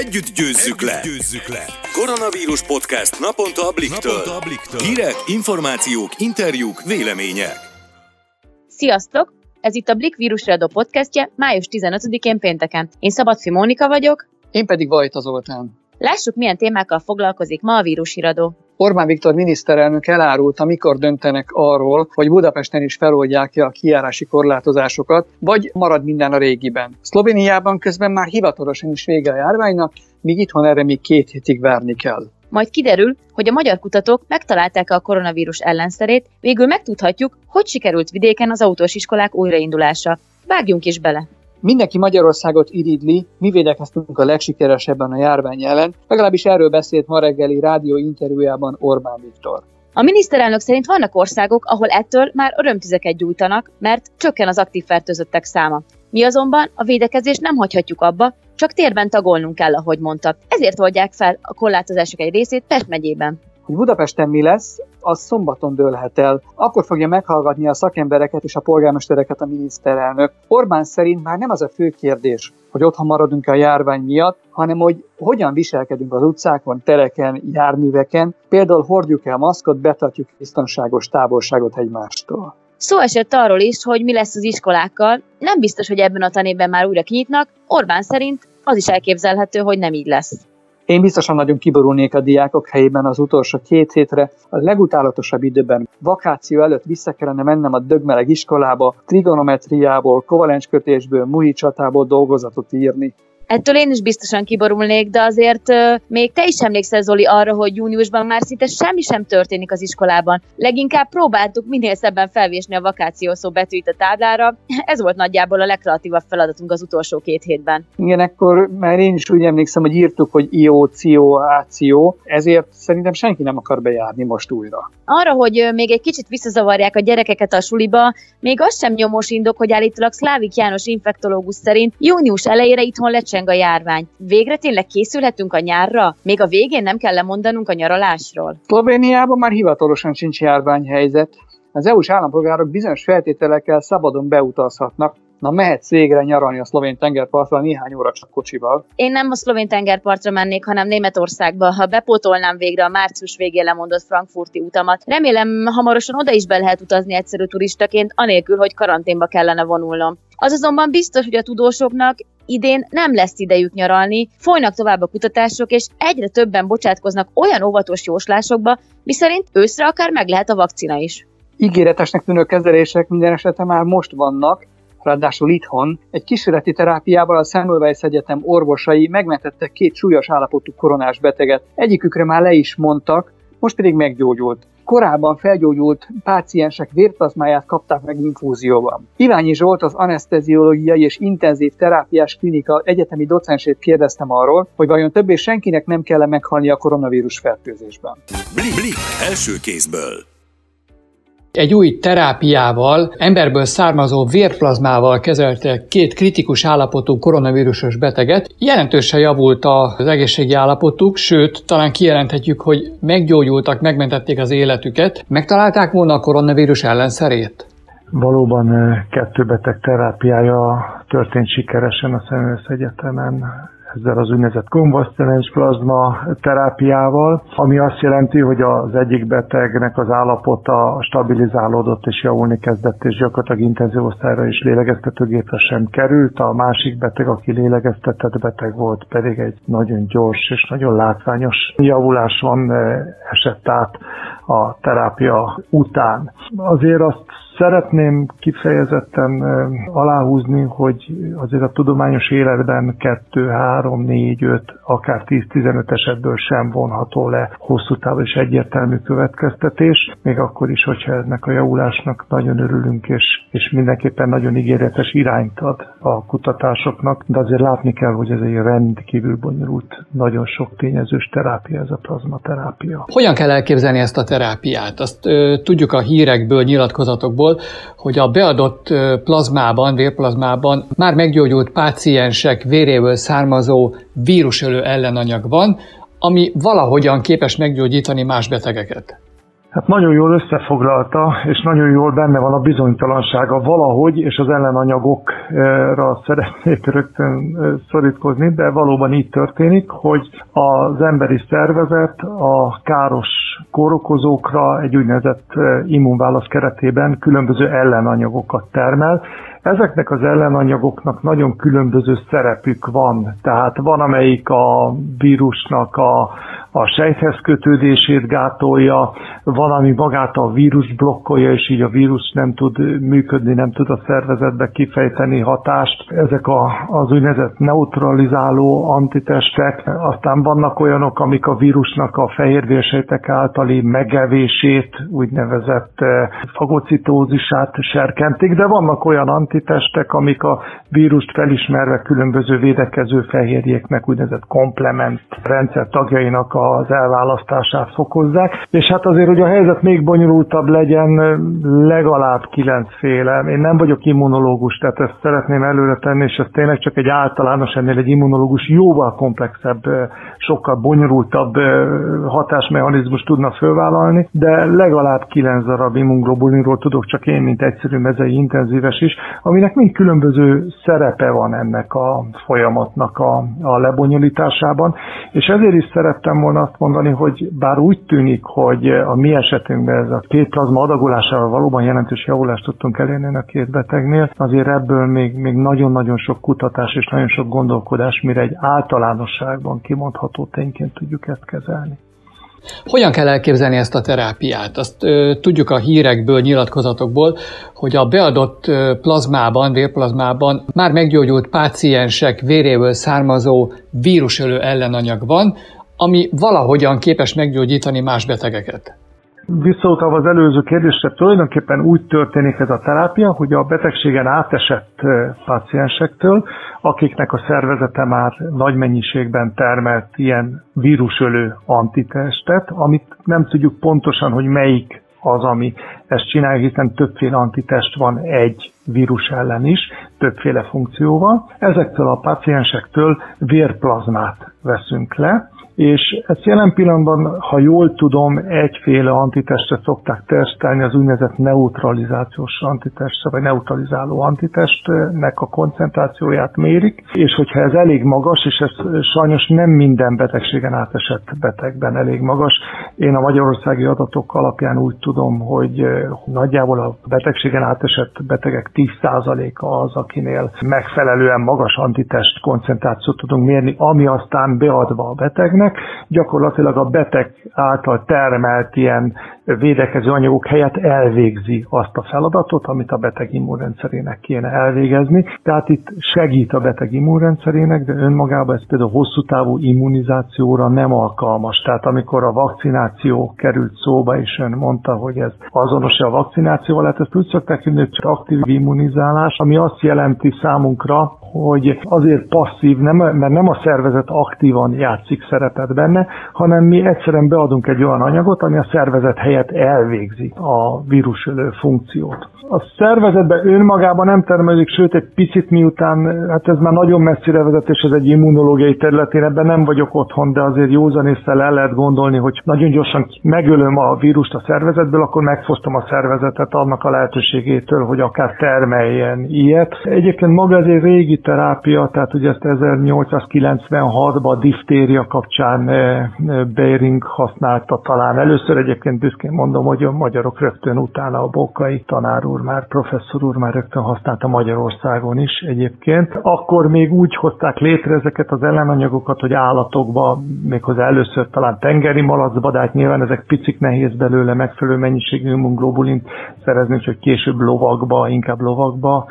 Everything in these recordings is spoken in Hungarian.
Együtt győzzük le! Koronavírus podcast naponta a Bliktől. Hírek, információk, interjúk, vélemények. Sziasztok! Ez itt a Blik vírusra adó podcastje május 15-én pénteken. Én Szabadfi Mónika vagyok. Én pedig Vajta Zoltán. Lássuk, milyen témákkal foglalkozik ma a vírushíradó. Orbán Viktor miniszterelnök elárulta, mikor döntenek arról, hogy Budapesten is feloldják-e a kijárási korlátozásokat, vagy marad minden a régiben. Szlovéniában közben már hivatalosan is vége a járványnak, míg itthon erre még 2 hétig várni kell. Majd kiderül, hogy a magyar kutatók megtalálták a koronavírus ellenszerét, végül megtudhatjuk, hogy sikerült vidéken az autós iskolák újraindulása. Vágjunk is bele! Mindenki Magyarországot iridli, mi védekeztünk a legsikeresebben a járvány ellen, legalábbis erről beszélt ma reggeli rádió interjújában Orbán Viktor. A miniszterelnök szerint vannak országok, ahol ettől már örömtüzeket gyújtanak, mert csökken az aktív fertőzöttek száma. Mi azonban a védekezést nem hagyhatjuk abba, csak térben tagolnunk kell, ahogy mondta. Ezért oldják fel a korlátozások egy részét Pest megyében. Hogy Budapesten mi lesz, az szombaton dőlhet el. Akkor fogja meghallgatni a szakembereket és a polgármestereket a miniszterelnök. Orbán szerint már nem az a fő kérdés, hogy otthon maradunk a járvány miatt, hanem hogy hogyan viselkedünk az utcákon, tereken, járműveken. Például hordjuk el maszkot, betartjuk biztonságos távolságot egymástól. Szó esett arról is, hogy mi lesz az iskolákkal. Nem biztos, hogy ebben a tanévben már újra kinyitnak. Orbán szerint az is elképzelhető, hogy nem így lesz. Én biztosan nagyon kiborulnék a diákok helyében az utolsó 2 hétre, a legutálatosabb időben. Vakáció előtt vissza kellene mennem a dögmeleg iskolába, trigonometriából, kovalenskötésből, muhi csatából dolgozatot írni. Ettől én is biztosan kiborulnék, de azért még te is emlékszel, Zoli, arra, hogy júniusban már szinte semmi sem történik az iskolában. Leginkább próbáltuk minél szebben felvésni a vakáció szó betűit a táblára. Ez volt nagyjából a legkreatívabb feladatunk az utolsó 2 hétben. Igen, akkor már én is úgy emlékszem, hogy írtuk, hogy ióció, ezért szerintem senki nem akar bejárni most újra. Arra, hogy még egy kicsit visszazavarják a gyerekeket a suliba, még az sem nyomós indok, hogy állítólag Szlávik János infektológus szerint június elejére itthon lecseng a járvány. Végre tényleg készülhetünk a nyárra? Még a végén nem kell lemondanunk a nyaralásról? Szlovéniában már hivatalosan sincs járványhelyzet. Az EU-s állampolgárok bizonyos feltételekkel szabadon beutazhatnak. Na, mehetsz végre nyaralni a szlovén tengerpartra néhány óra csak kocsival. Én nem a szlovén tengerpartra mennék, hanem Németországba, ha bepótolnám végre a március végén lemondott frankfurti utamat. Remélem, hamarosan oda is be lehet utazni egyszerű turistaként, anélkül, hogy karanténba kellene vonulnom. Az azonban biztos, hogy a tudósoknak idén nem lesz idejük nyaralni, folynak tovább a kutatások, és egyre többen bocsátkoznak olyan óvatos jóslásokba, miszerint őszre akár meg lehet a vakcina is. Ígéretesnek tűnő kezelések minden esetre már most vannak. Ráadásul itthon egy kísérleti terápiával a Semmelweis Egyetem orvosai megmentettek 2 súlyos állapotú koronás beteget. Egyikükre már le is mondtak, most pedig meggyógyult. Korábban felgyógyult páciensek vérplazmáját kapták meg infúzióban. Iványi Zsolt, az aneszteziológiai és intenzív terápiás klinika egyetemi docensét kérdeztem arról, hogy vajon többé senkinek nem kell meghalni a koronavírus fertőzésben. Blik első kézből. Egy új terápiával, emberből származó vérplazmával kezeltek 2 kritikus állapotú koronavírusos beteget. Jelentősen javult az egészségi állapotuk, sőt, talán kijelenthetjük, hogy meggyógyultak, megmentették az életüket. Megtalálták volna a koronavírus ellenszerét? Valóban 2 beteg terápiája történt sikeresen a Semmelweis Egyetemen, ezzel az úgynevezett konvaszcenens plazma terápiával, ami azt jelenti, hogy az egyik betegnek az állapota stabilizálódott és javulni kezdett, és gyakorlatilag intenzív osztályra és lélegeztetőgépre sem került. A másik beteg, aki lélegeztetett beteg volt, pedig egy nagyon gyors és nagyon látványos javulás van esett át a terápia után. Azért azt szeretném kifejezetten aláhúzni, hogy azért a tudományos életben 2, 3, 4, 5, akár 10-15 esetből sem vonható le hosszú távú és egyértelmű következtetés, még akkor is, hogyha ennek a javulásnak nagyon örülünk, és mindenképpen nagyon ígéretes irányt ad a kutatásoknak, de azért látni kell, hogy ez egy rendkívül bonyolult, nagyon sok tényezős terápia, ez a plazmaterápia. Hogyan kell elképzelni ezt a terápiát? Azt tudjuk a hírekből, nyilatkozatokból, hogy a beadott plazmában, vérplazmában már meggyógyult páciensek véréből származó vírusölő ellenanyag van, ami valahogyan képes meggyógyítani más betegeket. Hát nagyon jól összefoglalta, és nagyon jól benne van a bizonytalansága valahogy, és az ellenanyagokra szeretnék rögtön szorítkozni, de valóban így történik, hogy az emberi szervezet a káros kórokozókra egy úgynevezett immunválasz keretében különböző ellenanyagokat termel. Ezeknek az ellenanyagoknak nagyon különböző szerepük van. Tehát van, amelyik a vírusnak a sejthez kötődését gátolja, van, ami magát a vírus blokkolja, és így a vírus nem tud működni, nem tud a szervezetbe kifejteni hatást. Ezek az úgynevezett neutralizáló antitestek. Aztán vannak olyanok, amik a vírusnak a fehérvérsejtek általi megevését, úgynevezett fagocitózisát serkentik, de vannak olyan antitestek, amik a vírust felismerve különböző védekező fehérjéknek, úgynevezett komplement rendszer tagjainak az elválasztását fokozzák. És hát azért, hogy a helyzet még bonyolultabb legyen, legalább 9 féle. Én nem vagyok immunológus, tehát ezt szeretném előre tenni, és ez tényleg csak egy általános, ennél egy immunológus jóval komplexebb, sokkal bonyolultabb hatásmechanizmus tudna fölvállalni, de legalább 9 darab immunglobulinról tudok csak én, mint egyszerű mezei intenzíves is, aminek mind különböző szerepe van ennek a folyamatnak a lebonyolításában, és ezért is szerettem volna azt mondani, hogy bár úgy tűnik, hogy a mi esetünkben ez a két plazma adagolásával valóban jelentős javulást tudtunk elérni a két betegnél, azért ebből még nagyon-nagyon sok kutatás és nagyon sok gondolkodás, mire egy általánosságban kimondható tényként tudjuk ezt kezelni. Hogyan kell elképzelni ezt a terápiát? Azt tudjuk a hírekből, nyilatkozatokból, hogy a beadott plazmában, vérplazmában már meggyógyult páciensek véréből származó vírusölő ellenanyag van, ami valahogyan képes meggyógyítani más betegeket. Visszautalva az előző kérdésre, tulajdonképpen úgy történik ez a terápia, hogy a betegségen átesett páciensektől, akiknek a szervezete már nagy mennyiségben termelt ilyen vírusölő antitestet, amit nem tudjuk pontosan, hogy melyik az, ami ezt csinálja, hiszen többféle antitest van egy vírus ellen is, többféle funkcióval. Ezektől a páciensektől vérplazmát veszünk le, és ezt jelen pillanatban, ha jól tudom, egyféle antitestre szokták tesztelni, az úgynevezett neutralizációs antitestre, vagy neutralizáló antitestnek a koncentrációját mérik, és hogyha ez elég magas, és ez sajnos nem minden betegségen átesett betegben elég magas. Én a magyarországi adatok alapján úgy tudom, hogy nagyjából a betegségen átesett betegek 10%-a az, akinél megfelelően magas antitest koncentrációt tudunk mérni, ami aztán beadva a betegnek, gyakorlatilag a beteg által termelt ilyen védekező anyagok helyett elvégzi azt a feladatot, amit a beteg immunrendszerének kéne elvégezni. Tehát itt segít a beteg immunrendszerének, de önmagában ez például hosszú távú immunizációra nem alkalmas. Tehát amikor a vakcináció került szóba, és ön mondta, hogy ez azonos-e a vakcinációval, hát ezt úgy szokták hívni, hogy csak aktív immunizálás, ami azt jelenti számunkra, hogy azért passzív, mert nem a szervezet aktívan játszik szerepet benne, hanem mi egyszerűen beadunk egy olyan anyagot, ami a szervezet helyett elvégzi a vírusölő funkciót. A szervezetben önmagában nem termelődik, sőt egy picit miután, hát ez már nagyon messzire vezet, és ez egy immunológiai területén, ebben nem vagyok otthon, de azért józanésszel el lehet gondolni, hogy nagyon gyorsan megölöm a vírust a szervezetből, akkor megfosztom a szervezetet annak a lehetőségétől, hogy akár termeljen ilyet. Egyébként maga ez egy régi terápia, tehát ugye ezt 1896-ban diftéria kapcsán Bering használta talán. Először egyébként büszkén mondom, hogy a magyarok rögtön utána a Bokai tanár úr már, professzor úr már rögtön használta Magyarországon is egyébként. Akkor még úgy hozták létre ezeket az ellenanyagokat, hogy állatokba, méghozzá először talán tengeri malacba, de hát nyilván ezek picik nehéz belőle megfelelő mennyiségű immunglobulint szerezni, úgyhogy később lovakba, inkább lovakba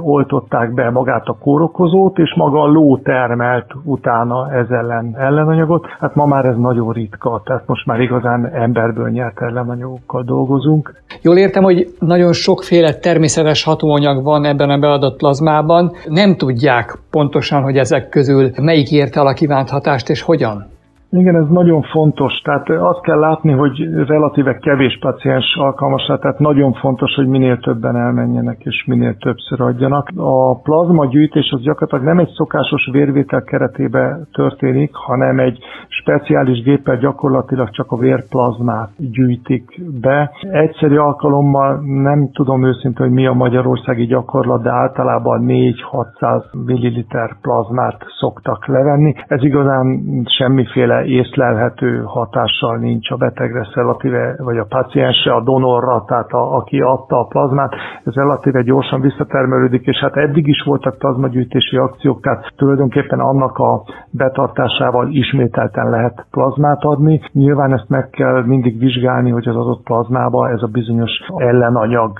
oltották be magát a kórokozót, és maga a ló termelt utána ez ellen ellenanyagot. Hát ma már ez nagyon ritka, tehát most már igazán emberből nyert ellenanyagokkal dolgozunk. Jól értem, hogy nagyon sokféle természetes hatóanyag van ebben a beadott plazmában. Nem tudják pontosan, hogy ezek közül melyik érte el a kívánt hatást és hogyan? Igen, ez nagyon fontos. Tehát azt kell látni, hogy relatíve kevés paciens alkalmas, tehát nagyon fontos, hogy minél többen elmenjenek és minél többször adjanak. A plazmagyűjtés az gyakorlatilag nem egy szokásos vérvétel keretében történik, hanem egy speciális géppel gyakorlatilag csak a vérplazmát gyűjtik be. Egyszerű alkalommal nem tudom őszintén, hogy mi a magyarországi gyakorlat, de általában 4-600 ml plazmát szoktak levenni. Ez igazán semmiféle észlelhető hatással nincs a betegre, relatíve, vagy a paciensre, a donorra, tehát aki adta a plazmát, ez relatíve gyorsan visszatermelődik, és hát eddig is voltak plazmagyűjtési akciók, tehát tulajdonképpen annak a betartásával ismételten lehet plazmát adni. Nyilván ezt meg kell mindig vizsgálni, hogy az adott plazmába ez a bizonyos ellenanyag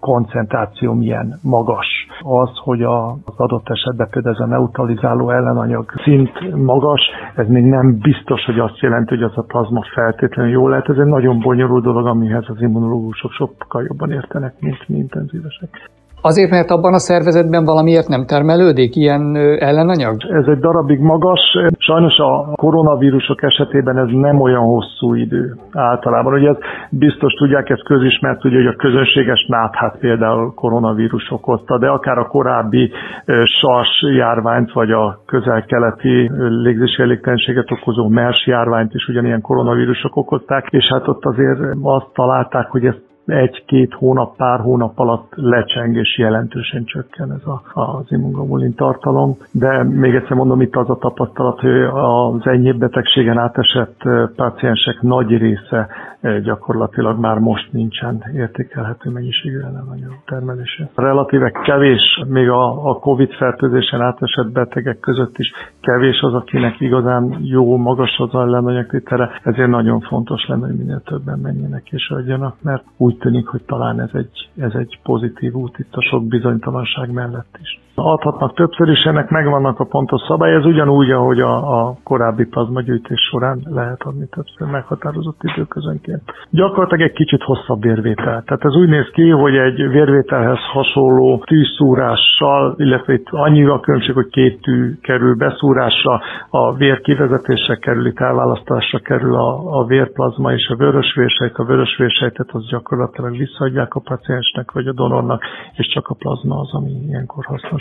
koncentráció milyen magas. Az, hogy az adott esetben például ez a neutralizáló ellenanyag szint magas, ez még nem biztos, hogy azt jelenti, hogy az a plazma feltétlenül jó lehet. Ez egy nagyon bonyolult dolog, amihez az immunológusok sokkal jobban értenek, mint mi intenzívesek. Azért, mert abban a szervezetben valamiért nem termelődik ilyen ellenanyag? Ez egy darabig magas. Sajnos a koronavírusok esetében ez nem olyan hosszú idő általában. Ugye ez biztos tudják, ez közismert, ugye, hogy a közönséges náthát például koronavírus okozta, de akár a korábbi SARS járványt, vagy a közel-keleti légzési elégtelenséget okozó MERS járványt is ugyanilyen koronavírusok okozták, és hát ott azért azt találták, hogy ezt 1-2 hónap, pár hónap alatt lecseng és jelentősen csökken ez az immunoglobulin tartalom. De még egyszer mondom, itt az a tapasztalat, hogy az enyhébb betegségen átesett páciensek nagy része gyakorlatilag már most nincsen értékelhető mennyiségű ellenanyag termelése. Relatíve kevés, még a COVID-fertőzésen átesett betegek között is kevés az, akinek igazán jó, magas az ellenanyagtétele, ezért nagyon fontos lenne, hogy minél többen menjenek és adjanak, mert úgy tűnik, hogy talán ez egy pozitív út itt a sok bizonytalanság mellett is. Adhatnak többször is, ennek megvannak a pontos szabály, ez ugyanúgy, ahogy a korábbi plazmagyűjtés során lehet adni többször meghatározott időközönként. Gyakorlatilag egy kicsit hosszabb vérvétel. Tehát ez úgy néz ki, hogy egy vérvételhez hasonló tűszúrással, illetve itt annyi a különbség, hogy 2 tű kerül beszúrásra, a vér kivezetésre kerül, itt elválasztásra kerül a vérplazma és a vörösvérsejt. A vörösvérsejtet az gyakorlatilag visszaadják a paciensnek vagy a donornak, és csak a plazma az, ami ilyenkor hasznos.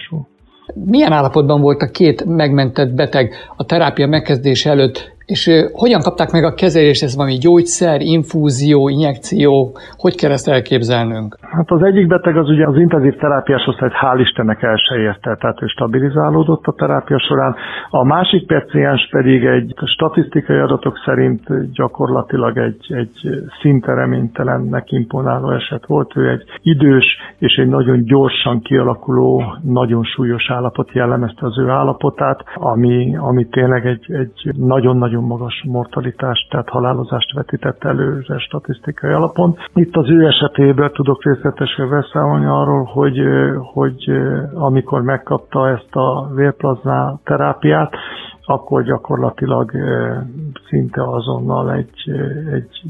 Milyen állapotban volt a 2 megmentett beteg a terápia megkezdése előtt, és hogyan kapták meg a kezelést? Ez valami gyógyszer, infúzió, injekció? Hogy kell ezt elképzelnünk? Hát az egyik beteg az ugye az intenzív terápiás osztályt hál' Istennek el se érte, tehát ő stabilizálódott a terápia során. A másik paciens pedig egy statisztikai adatok szerint gyakorlatilag egy szinte reménytelennek imponáló eset volt. Ő egy idős és egy nagyon gyorsan kialakuló, nagyon súlyos állapot jellemezte az ő állapotát, ami tényleg egy nagyon-nagyon magas mortalitást, tehát halálozást vetített előre statisztikai alapon. Itt az ő esetéből tudok részletesen beszámolni arról, hogy amikor megkapta ezt a vérplazma terápiát, akkor gyakorlatilag szinte azonnal egy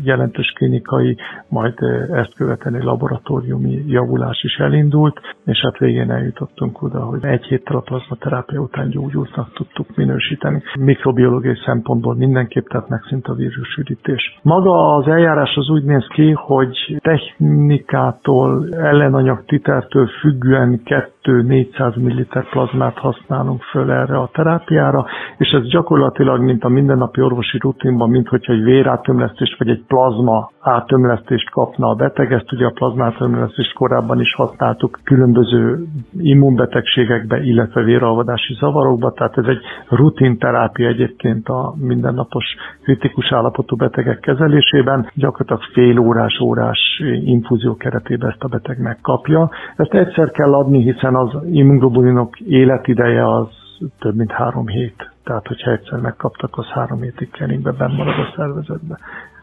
jelentős klinikai, majd ezt követően laboratóriumi javulás is elindult, és hát végén eljutottunk oda, hogy 1 héttel a plazmaterápia után gyógyultnak tudtuk minősíteni. Mikrobiológiai szempontból mindenképp, tehát megszűnt a vírusürítés. Maga az eljárás az úgy néz ki, hogy technikától, ellenanyag titertől függően 2-400 ml plazmát használunk föl erre a terápiára, és ez gyakorlatilag, mint a mindennapi orvosi rutinban, mint hogyha egy vérátömlesztést vagy egy plazma átömlesztést kapna a beteg. Ezt ugye a plazmaátömlesztést korábban is használtuk különböző immunbetegségekbe, illetve véralvadási zavarokba, tehát ez egy rutinterápia egyébként a mindennapos kritikus állapotú betegek kezelésében. Gyakorlatilag félórás-órás infúzió keretében ezt a beteg megkapja. Ezt egyszer kell adni, hiszen az immunglobulinok életideje az több mint 3 hét. Tehát, hogyha egyszer megkaptak, az 3 hétig keringbe benn marad a szervezetbe.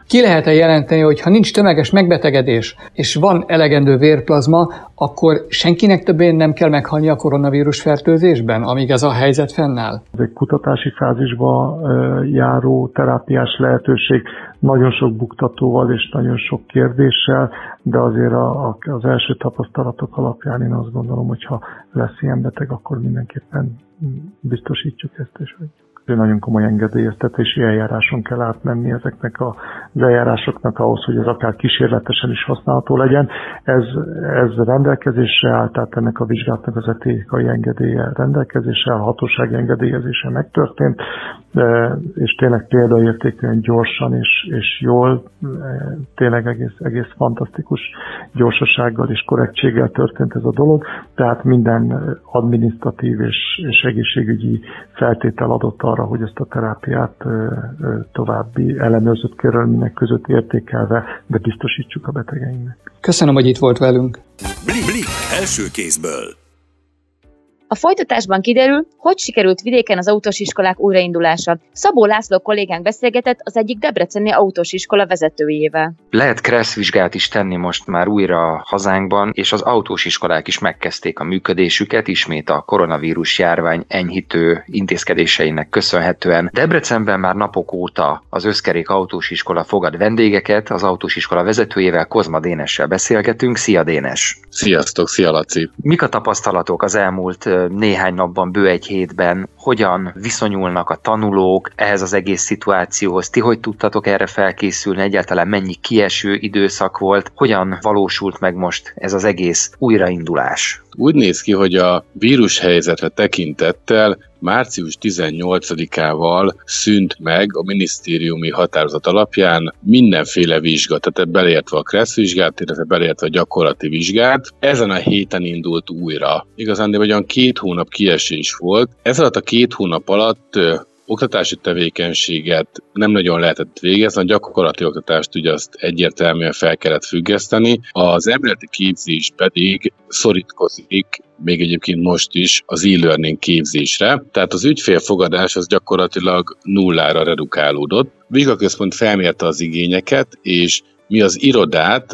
Ki lehet-e jelenteni, hogy ha nincs tömeges megbetegedés, és van elegendő vérplazma, akkor senkinek többé nem kell meghalni a koronavírus fertőzésben, amíg ez a helyzet fennáll? Ez egy kutatási fázisba járó terápiás lehetőség, nagyon sok buktatóval és nagyon sok kérdéssel, de azért az első tapasztalatok alapján én azt gondolom, hogy ha lesz ilyen beteg, akkor mindenképpen biztosítjuk ezt és adjuk. nagyon komoly engedélyeztetési eljáráson kell átmenni ezeknek az eljárásoknak ahhoz, hogy ez akár kísérletesen is használható legyen. Ez rendelkezésre áll, tehát ennek a vizsgálatnak az etikai engedélye rendelkezésre, a hatóság engedélyezése megtörtént, és tényleg példaértékűen gyorsan és jól, tényleg egész fantasztikus gyorsasággal és korrektséggel történt ez a dolog, tehát minden adminisztratív és egészségügyi feltétel adott arra, hogy ezt a terápiát további ellenőrzött körülmények között értékelve, de biztosítsuk a betegeinknek. Köszönöm, hogy itt volt velünk. Blik első kézből. A folytatásban kiderül, hogy sikerült vidéken az autós iskolák újraindulása. Szabó László kollégánk beszélgetett az egyik debreceni autós iskola vezetőjével. Lehet KRESZ vizsgát is tenni most már újra hazánkban, és az autós iskolák is megkezdték a működésüket, ismét a koronavírus járvány enyhítő intézkedéseinek köszönhetően. Debrecenben már napok óta az Öszkerék autós iskola fogad vendégeket, az autós iskola vezetőjével, Kozma Dénessel beszélgetünk. Szia, Dénes! Sziasztok, szia, Laci! Mik a tapasztalatok az elmúlt néhány napban, bő egy hétben, hogyan viszonyulnak a tanulók ehhez az egész szituációhoz? Ti hogy tudtatok erre felkészülni? Egyáltalán mennyi kieső időszak volt? Hogyan valósult meg most ez az egész újraindulás? Úgy néz ki, hogy a vírushelyzetre tekintettel március 18-ával szűnt meg a minisztériumi határozat alapján mindenféle vizsga, tehát beleértve a KRESZ vizsgát, illetve beleértve a gyakorlati vizsgát. Ezen a héten indult újra. Igazán, de olyan 2 hónap kiesés volt. Ez alatt a 2 hónap alatt oktatási tevékenységet nem nagyon lehetett végezni, a gyakorlati oktatást ugye azt egyértelműen fel kellett függeszteni, az elméleti képzés pedig szorítkozik, még egyébként most is az e-learning képzésre, tehát az ügyfélfogadás az gyakorlatilag 0-ra redukálódott. A vizsgaközpont felmérte az igényeket, és mi az irodát,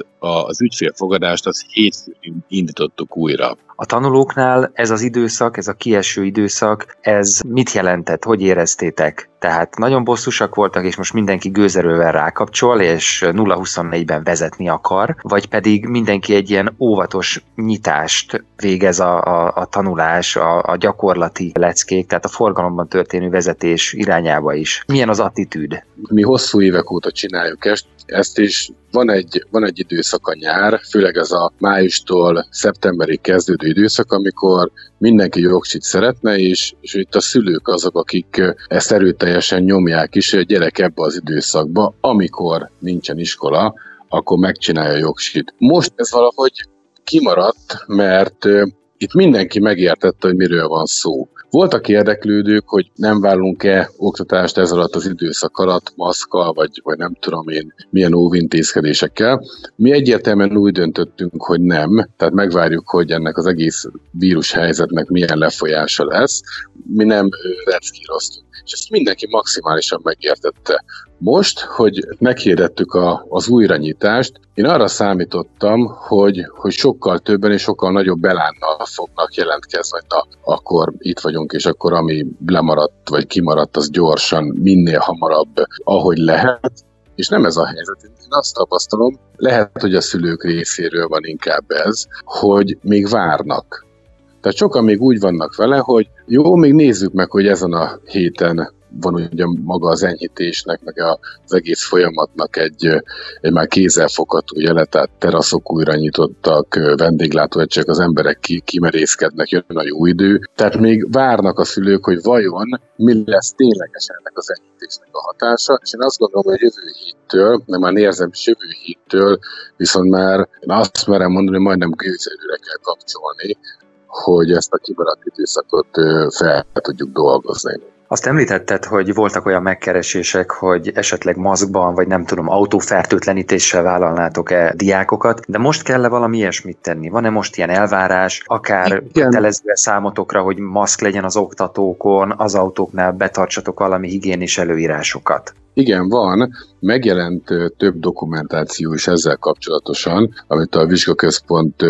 az ügyfélfogadást az hétfőn indítottuk újra. A tanulóknál ez az időszak, ez a kieső időszak, ez mit jelentett, hogy éreztétek? Tehát nagyon bosszusak voltak, és most mindenki gőzerővel rákapcsol, és 0-24-ben vezetni akar, vagy pedig mindenki egy ilyen óvatos nyitást végez a tanulás, a gyakorlati leckék, tehát a forgalomban történő vezetés irányába is. Milyen az attitűd? Mi hosszú évek óta csináljuk ezt is. Van egy időszak a nyár, főleg ez a májustól szeptemberig kezdődő időszak, amikor mindenki jogsit szeretne, és itt a szülők azok, akik ezt erőteljesen nyomják is, hogy a gyerek ebbe az időszakba, amikor nincsen iskola, akkor megcsinálja a jogsit. Most ez valahogy kimaradt, mert itt mindenki megértette, hogy miről van szó. Voltak érdeklődők, hogy nem válunk-e oktatást ez alatt az időszak alatt, maszkkal, vagy nem tudom én, milyen óvintézkedésekkel. Mi egyértelműen úgy döntöttünk, hogy nem, tehát megvárjuk, hogy ennek az egész vírushelyzetnek milyen lefolyása lesz. Mi nem reckíroztunk. És ezt mindenki maximálisan megértette. Most, hogy meghirdettük az újranyitást, én arra számítottam, hogy sokkal többen és sokkal nagyobb elánnal fognak jelentkezni, hogy na, akkor itt vagyunk, és akkor ami lemaradt vagy kimaradt, az gyorsan, minél hamarabb, ahogy lehet. És nem ez a helyzet. Én azt tapasztalom, lehet, hogy a szülők részéről van inkább ez, hogy még várnak. Tehát sokan még úgy vannak vele, hogy jó, még nézzük meg, hogy ezen a héten van ugye maga az enyhítésnek, meg az egész folyamatnak egy már kézzelfogható jele, tehát teraszok újra nyitottak, vendéglátóegységek, az emberek kimerészkednek, jön a jó idő. Tehát még várnak a szülők, hogy vajon mi lesz ténylegesen ennek az enyhítésnek a hatása, és én azt gondolom, hogy jövő héttől viszont már azt merem mondani, hogy majdnem gőzerőre kell kapcsolni, hogy ezt a kimaradt időszakot fel tudjuk dolgozni. Azt említetted, hogy voltak olyan megkeresések, hogy esetleg maszkban, vagy nem tudom, autófertőtlenítéssel vállalnátok-e diákokat, de most kell-e valami ilyesmit tenni? Van-e most ilyen elvárás, akár kötelező számotokra, hogy maszk legyen az oktatókon, az autóknál betartsatok valami higiénis előírásokat? Igen, van. Megjelent több dokumentáció is ezzel kapcsolatosan, amit a vizsgaközpont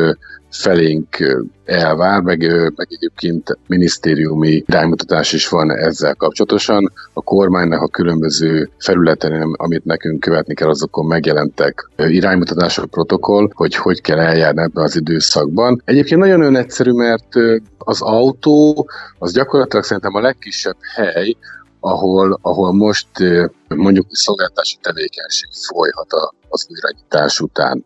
felénk elvár, meg egyébként minisztériumi iránymutatás is van ezzel kapcsolatosan. A kormánynak a különböző felületen, amit nekünk követni kell, azokon megjelentek iránymutatások, protokoll, hogy kell eljárni ebben az időszakban. Egyébként nagyon egyszerű, mert az autó, az gyakorlatilag szerintem a legkisebb hely, ahol most mondjuk szolgáltási tevékenység folyhat az újraindítás után.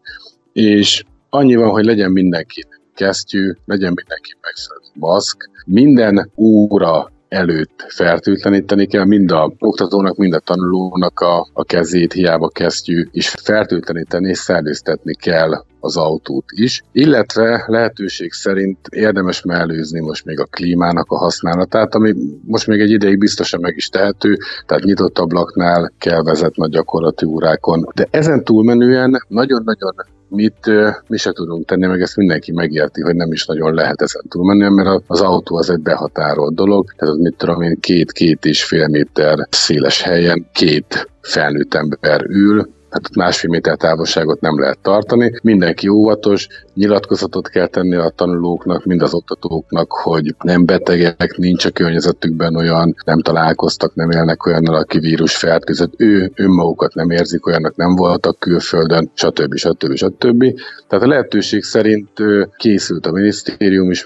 És annyi van, hogy legyen mindenkinek kesztyű, legyen mindenkinek megfelelő maszk, minden óra előtt fertőtleníteni kell, mind a oktatónak, mind a tanulónak a kezét, hiába kesztyű, és fertőtleníteni és szellőztetni kell az autót is, illetve lehetőség szerint érdemes mellőzni most még a klímának a használatát, ami most még egy ideig biztosan meg is tehető, tehát nyitott ablaknál kell vezetni a gyakorlati órákon. De ezen túlmenően nagyon-nagyon mi se tudunk tenni, meg ezt mindenki megérti, hogy nem is nagyon lehet ezen túlmenni, mert az autó az egy behatárolt dolog, tehát az mit tudom én, 2-2,5 méter széles helyen 2 felnőtt ember ül, tehát 1,5 méter távolságot nem lehet tartani. Mindenki óvatos, nyilatkozatot kell tenni a tanulóknak, mind az oktatóknak, hogy nem betegek, nincs a környezetükben olyan, nem találkoztak, nem élnek olyannal, aki vírus fertőzött, ő önmagukat nem érzik olyannak, nem voltak külföldön, stb. Tehát a lehetőség szerint készült a minisztérium is,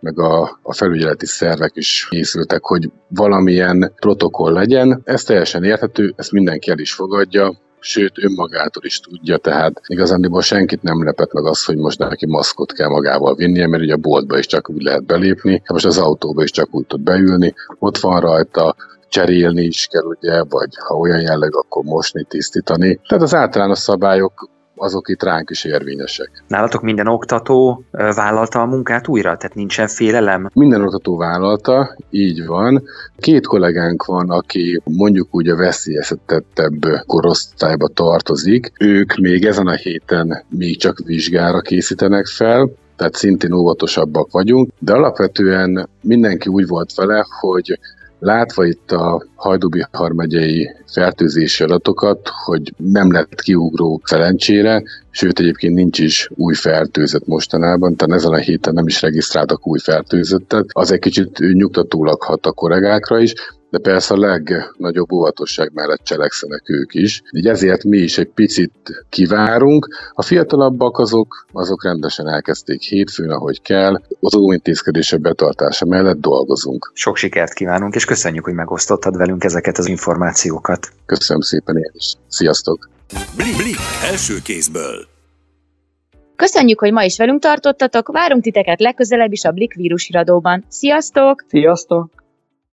meg a felügyeleti szervek is készültek, hogy valamilyen protokoll legyen. Ez teljesen érthető, ezt mindenki el is fogadja, sőt, önmagától is tudja, tehát igazándiból senkit nem lepett meg az, hogy most neki maszkot kell magával vinnie, mert ugye a boltba is csak úgy lehet belépni, most az autóba is csak úgy tud beülni, ott van rajta, cserélni is kell, ugye, vagy ha olyan jelleg, akkor mosni, tisztítani. Tehát az általános szabályok azok itt ránk is érvényesek. Nálatok minden oktató vállalta a munkát újra? Tehát nincsen félelem? Minden oktató vállalta, így van. 2 kollégánk van, aki mondjuk úgy a veszélyeztetettebb korosztályba tartozik. Ők még ezen a héten még csak vizsgára készítenek fel, tehát szintén óvatosabbak vagyunk, de alapvetően mindenki úgy volt vele, hogy látva itt a Hajdú-Bihar megyei fertőzési adatokat, hogy nem lett kiugró szerencsére, sőt egyébként nincs is új fertőzött mostanában, tehát ezen a héten nem is regisztráltak új fertőzöttet, az egy kicsit nyugtatólag hat a kollégákra is, de persze a legnagyobb óvatosság mellett cselekszenek ők is. Így ezért mi is egy picit kivárunk. A fiatalabbak azok rendesen elkezdték hétfőn, ahogy kell. Az óvintézkedések betartása mellett dolgozunk. Sok sikert kívánunk, és köszönjük, hogy megosztottad velünk ezeket az információkat. Köszönöm szépen én is. Sziasztok! Blik első kézből. Köszönjük, hogy ma is velünk tartottatok, várunk titeket legközelebb is a Blik vírusiradóban. Sziasztok! Sziasztok!